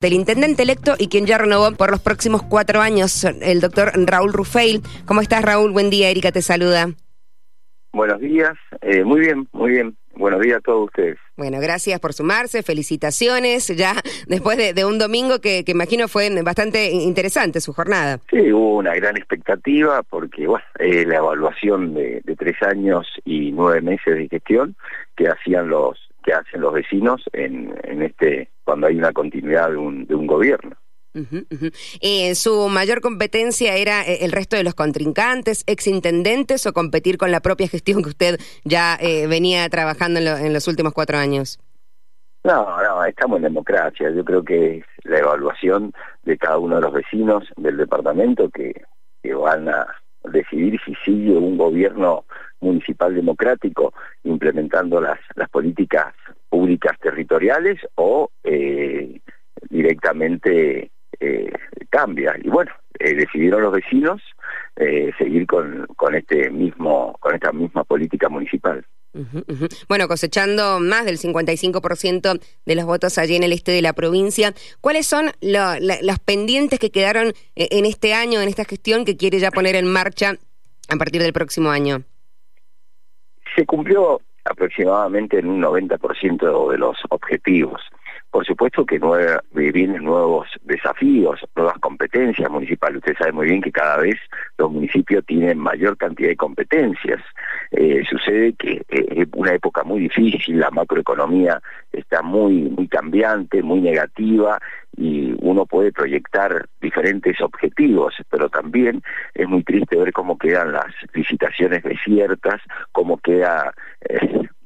del intendente electo y quien ya renovó por los próximos 4 años, el doctor Raúl Rufeil. ¿Cómo estás, Raúl? Buen día, Erika te saluda. Buenos días, muy bien, muy bien. Buenos días a todos ustedes. Bueno, gracias por sumarse, felicitaciones, ya después de un domingo que imagino fue bastante interesante su jornada. Sí, hubo una gran expectativa porque bueno, la evaluación de 3 años y 9 meses de gestión que hacen los vecinos en este, cuando hay una continuidad de un gobierno. Su mayor competencia era el resto de los contrincantes, exintendentes, o competir con la propia gestión que usted ya venía trabajando en los últimos 4 años. No, estamos en democracia. Yo creo que es la evaluación de cada uno de los vecinos del departamento que van a decidir si sigue un gobierno municipal democrático implementando las políticas públicas territoriales o directamente cambia. Y bueno, decidieron los vecinos seguir con esta misma política municipal. Bueno, cosechando más del 55% de los votos allí en el este de la provincia, ¿cuáles son los pendientes que quedaron en este año, en esta gestión que quiere ya poner en marcha a partir del próximo año? Se cumplió aproximadamente en un 90% de los objetivos. Por supuesto que vienen nuevos desafíos, nuevas competencias municipales. Usted sabe muy bien que cada vez los municipios tienen mayor cantidad de competencias. Sucede que es una época muy difícil, la macroeconomía está muy cambiante, muy negativa, y uno puede proyectar diferentes objetivos, pero también es muy triste ver cómo quedan las licitaciones desiertas, cómo queda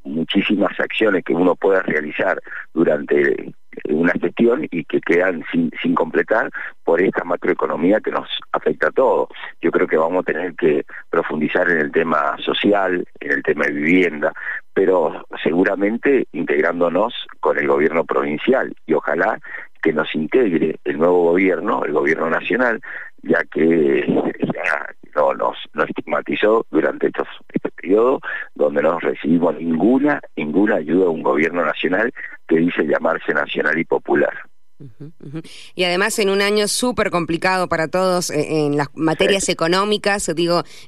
muchísimas acciones que uno pueda realizar durante una gestión y que quedan sin completar por esta macroeconomía que nos afecta a todos. Yo creo que vamos a tener que profundizar en el tema social, en el tema de vivienda, pero seguramente integrándonos con el gobierno provincial, y ojalá que nos integre el nuevo gobierno, el gobierno nacional, ya que no nos estigmatizó durante este periodo, donde no recibimos ninguna ayuda de un gobierno nacional que dice llamarse nacional y popular. Y además en un año súper complicado para todos en las materias económicas,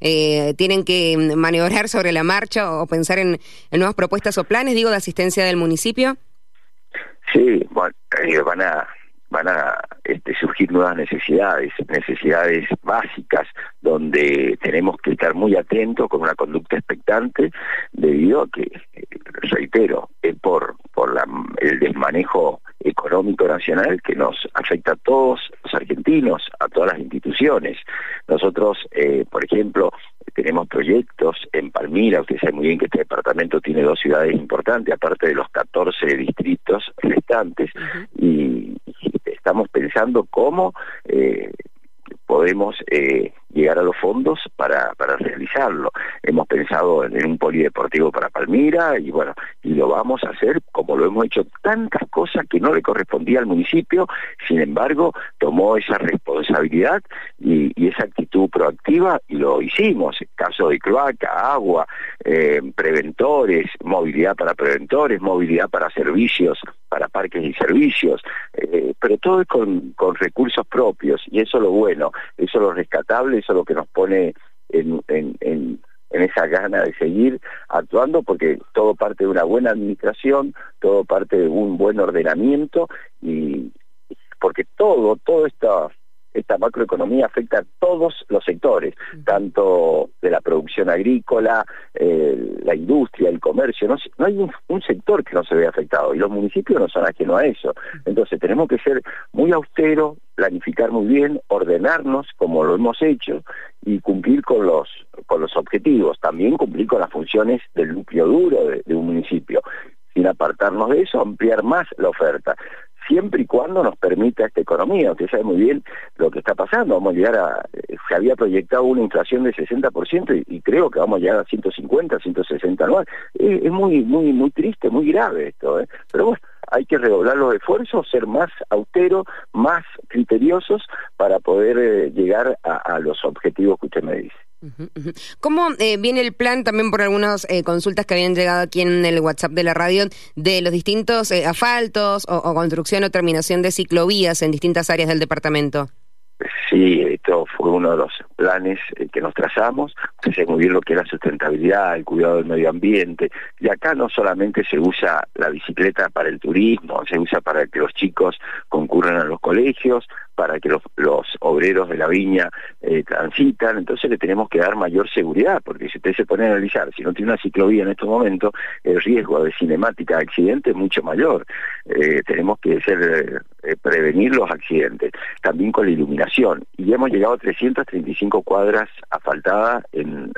tienen que maniobrar sobre la marcha o pensar en nuevas propuestas o planes, de asistencia del municipio. Sí, bueno, van a surgir nuevas necesidades básicas, donde tenemos que estar muy atentos, con una conducta expectante, debido a que, reitero, es por el desmanejo económico nacional que nos afecta a todos los argentinos, a todas las instituciones. Nosotros, por ejemplo, tenemos proyectos en Palmira. Usted sabe muy bien que este departamento tiene 2 ciudades importantes, aparte de los 14 distritos restantes, y estamos pensando cómo podemos llegar a los fondos para realizarlo. Hemos pensado en un polideportivo para Palmira, y bueno, y lo vamos a hacer, como lo hemos hecho tantas cosas que no le correspondía al municipio. Sin embargo, tomó esa responsabilidad y esa actitud proactiva, y lo hicimos. Caso de cloaca, agua, preventores, movilidad para preventores, movilidad para servicios, para parques y servicios, pero todo es con recursos propios, y eso es lo bueno, eso es lo rescatable, eso es lo que nos pone en esa gana de seguir actuando, porque todo parte de una buena administración, todo parte de un buen ordenamiento, y porque todo esta macroeconomía afecta a todos los sectores, tanto de la producción agrícola, la industria, el comercio. No hay un sector que no se vea afectado, y los municipios no son ajenos a eso. Entonces tenemos que ser muy austeros, planificar muy bien, ordenarnos como lo hemos hecho, y cumplir con los objetivos, también cumplir con las funciones del núcleo duro de un municipio, sin apartarnos de eso, ampliar más la oferta, siempre y cuando nos permita esta economía. Usted sabe muy bien lo que está pasando. Vamos a llegar se había proyectado una inflación de 60% y creo que vamos a llegar a 150, 160 anual. Es muy triste, muy grave esto, ¿eh? Pero bueno, hay que redoblar los esfuerzos, ser más austeros, más criteriosos para poder llegar a los objetivos que usted me dice. ¿Cómo viene el plan también por algunas consultas que habían llegado aquí en el WhatsApp de la radio de los distintos asfaltos o construcción o terminación de ciclovías en distintas áreas del departamento? Sí, esto fue uno de los planes que nos trazamos, que se movió lo que es la sustentabilidad, el cuidado del medio ambiente, y acá no solamente se usa la bicicleta para el turismo, se usa para que los chicos concurran a los colegios, para que los obreros de la viña transitan, entonces le tenemos que dar mayor seguridad, porque si usted se pone a analizar, si no tiene una ciclovía en estos momentos, el riesgo de cinemática de accidente es mucho mayor. Tenemos que prevenir los accidentes, también con la iluminación, y hemos llegado a 335 cuadras asfaltadas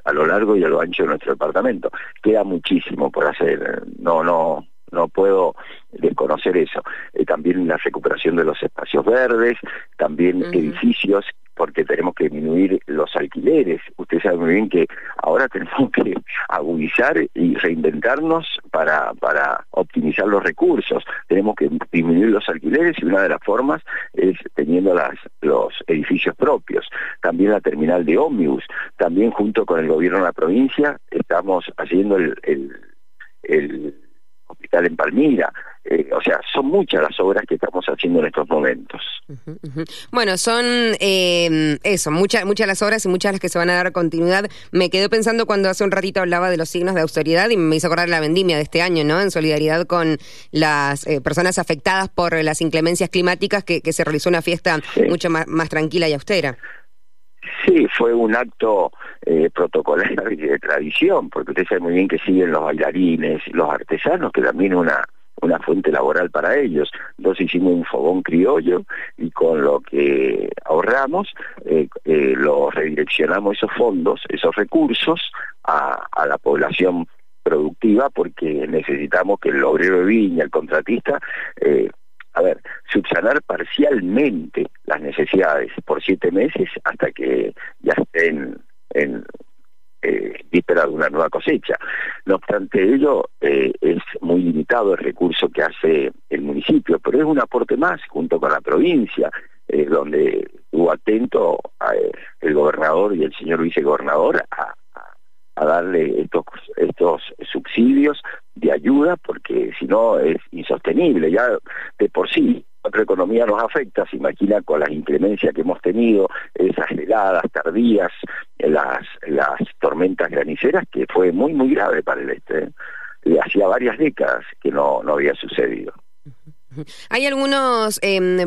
a lo largo y a lo ancho de nuestro departamento. Queda muchísimo por hacer, no puedo desconocer eso. También la recuperación de los espacios verdes, también edificios, porque tenemos que disminuir los alquileres. Usted sabe muy bien que ahora tenemos que agudizar y reinventarnos para optimizar los recursos. Tenemos que disminuir los alquileres y una de las formas es teniendo los edificios propios. También la terminal de ómnibus. También junto con el gobierno de la provincia estamos haciendo el hospital en Palmira, o sea, son muchas las obras que estamos haciendo en estos momentos. Bueno, son muchas las obras y muchas las que se van a dar continuidad. Me quedé pensando cuando hace un ratito hablaba de los signos de austeridad y me hizo acordar la vendimia de este año, ¿no? En solidaridad con las personas afectadas por las inclemencias climáticas, que se realizó una fiesta mucho más tranquila y austera. Sí, fue un acto protocolario y de tradición, porque usted sabe muy bien que siguen los bailarines, los artesanos, que también es una fuente laboral para ellos. Entonces hicimos un fogón criollo y con lo que ahorramos lo redireccionamos esos fondos, esos recursos a la población productiva, porque necesitamos que el obrero de viña, el contratista, subsanar parcialmente las necesidades por 7 meses hasta que ya estén en víspera de una nueva cosecha. No obstante ello, es muy limitado el recurso que hace el municipio, pero es un aporte más junto con la provincia, donde estuvo atento el gobernador y el señor vicegobernador a darle estos subsidios de ayuda, porque si no es insostenible. Ya de por sí nuestra economía nos afecta, se imagina con las inclemencias que hemos tenido, esas heladas tardías, las tormentas graniceras, que fue muy muy grave para el este, ¿eh? Hacía varias décadas que no había sucedido. Hay algunos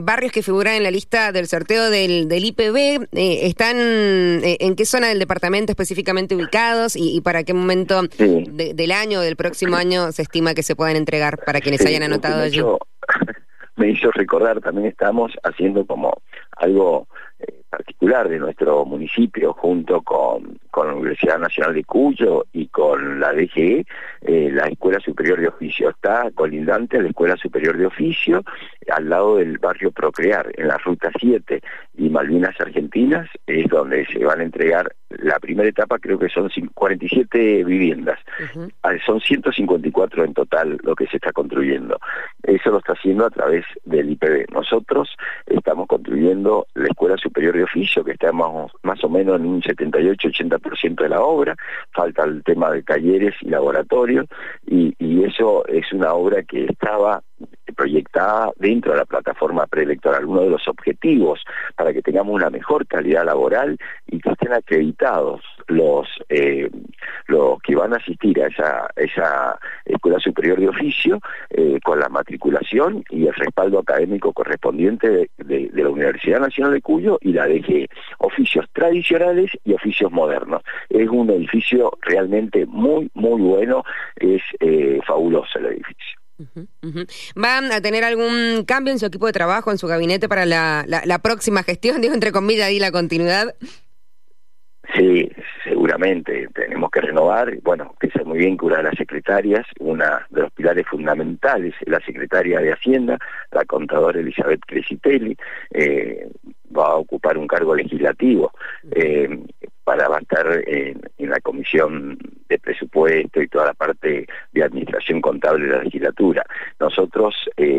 barrios que figuran en la lista del sorteo del IPB. ¿Están en qué zona del departamento específicamente ubicados y para qué momento del año o del próximo año se estima que se puedan entregar para quienes hayan anotado allí? Me hizo recordar, también estamos haciendo como algo particular de nuestro municipio junto con la Universidad Nacional de Cuyo y con la DGE, la Escuela Superior de Oficio. Está colindante a la Escuela Superior de Oficio, al lado del barrio Procrear, en la Ruta 7 y Malvinas Argentinas, es donde se van a entregar la primera etapa, creo que son 47 viviendas. Son 154 en total lo que se está construyendo. Eso lo está haciendo a través del IPB. Nosotros estamos construyendo la Escuela Superior de Oficio, que está más o menos en un 78-80% de la obra. Falta el tema de talleres y laboratorios, y eso es una obra que estaba proyectada dentro de la plataforma preelectoral. Uno de los objetivos para que tengamos una mejor calidad laboral y que estén acreditados los que van a asistir a esa Escuela Superior de Oficio con la matriculación y el respaldo académico correspondiente de la Universidad Nacional de Cuyo y la DGE. Oficios tradicionales y oficios modernos. Es un edificio realmente muy, muy bueno, es fabuloso el edificio. ¿Van a tener algún cambio en su equipo de trabajo, en su gabinete para la próxima gestión? Digo, entre comillas, ahí la continuidad. Sí, seguramente tenemos que renovar. Bueno, que sé muy bien que una de las secretarias, una de los pilares fundamentales, la secretaria de Hacienda, la contadora Elizabeth Crescitelli, va a ocupar un cargo legislativo va a estar en la comisión de presupuesto y toda la parte de administración contable de la legislatura. Nosotros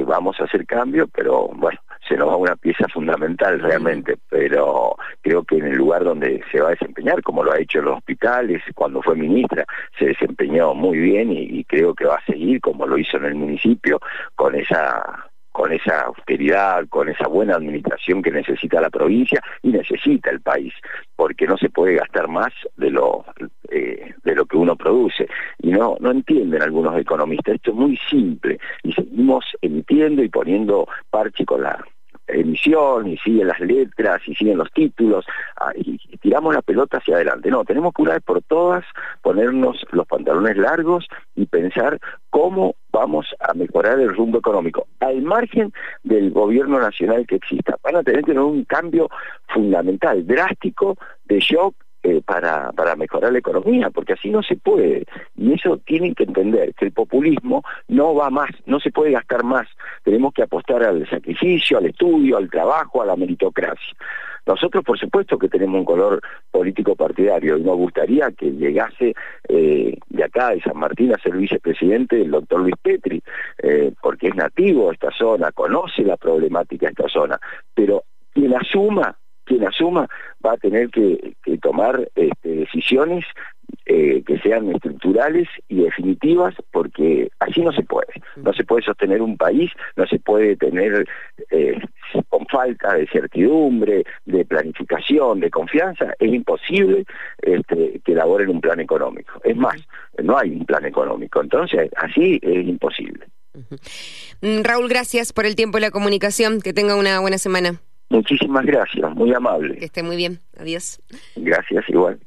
vamos a hacer cambios, pero bueno, se nos va una pieza fundamental realmente, pero creo que en el lugar donde se va a desempeñar, como lo ha hecho en los hospitales, cuando fue ministra, se desempeñó muy bien y creo que va a seguir como lo hizo en el municipio, con esa austeridad, con esa buena administración que necesita la provincia y necesita el país, porque no se puede gastar más de lo que uno produce. Y no entienden algunos economistas, esto es muy simple, y seguimos emitiendo y poniendo parche con la emisión, y siguen las letras, y siguen los títulos, y tiramos la pelota hacia adelante. No, tenemos que una vez por todas ponernos los pantalones largos y pensar cómo vamos a mejorar el rumbo económico, al margen del gobierno nacional que exista. Van a tener que tener un cambio fundamental, drástico, de shock, para mejorar la economía, porque así no se puede, y eso tienen que entender, que el populismo no va más, no se puede gastar más, tenemos que apostar al sacrificio, al estudio, al trabajo, a la meritocracia. Nosotros por supuesto que tenemos un color político partidario, y nos gustaría que llegase de acá de San Martín a ser vicepresidente el doctor Luis Petri, porque es nativo de esta zona, conoce la problemática de esta zona, pero quien asuma va a tener que tomar decisiones que sean estructurales y definitivas, porque así no se puede. No se puede sostener un país, no se puede tener con falta de certidumbre, de planificación, de confianza. Es imposible que elaboren un plan económico. Es más, no hay un plan económico. Entonces, así es imposible. Raúl, gracias por el tiempo y la comunicación. Que tenga una buena semana. Muchísimas gracias, muy amable. Que esté muy bien, adiós. Gracias, igual.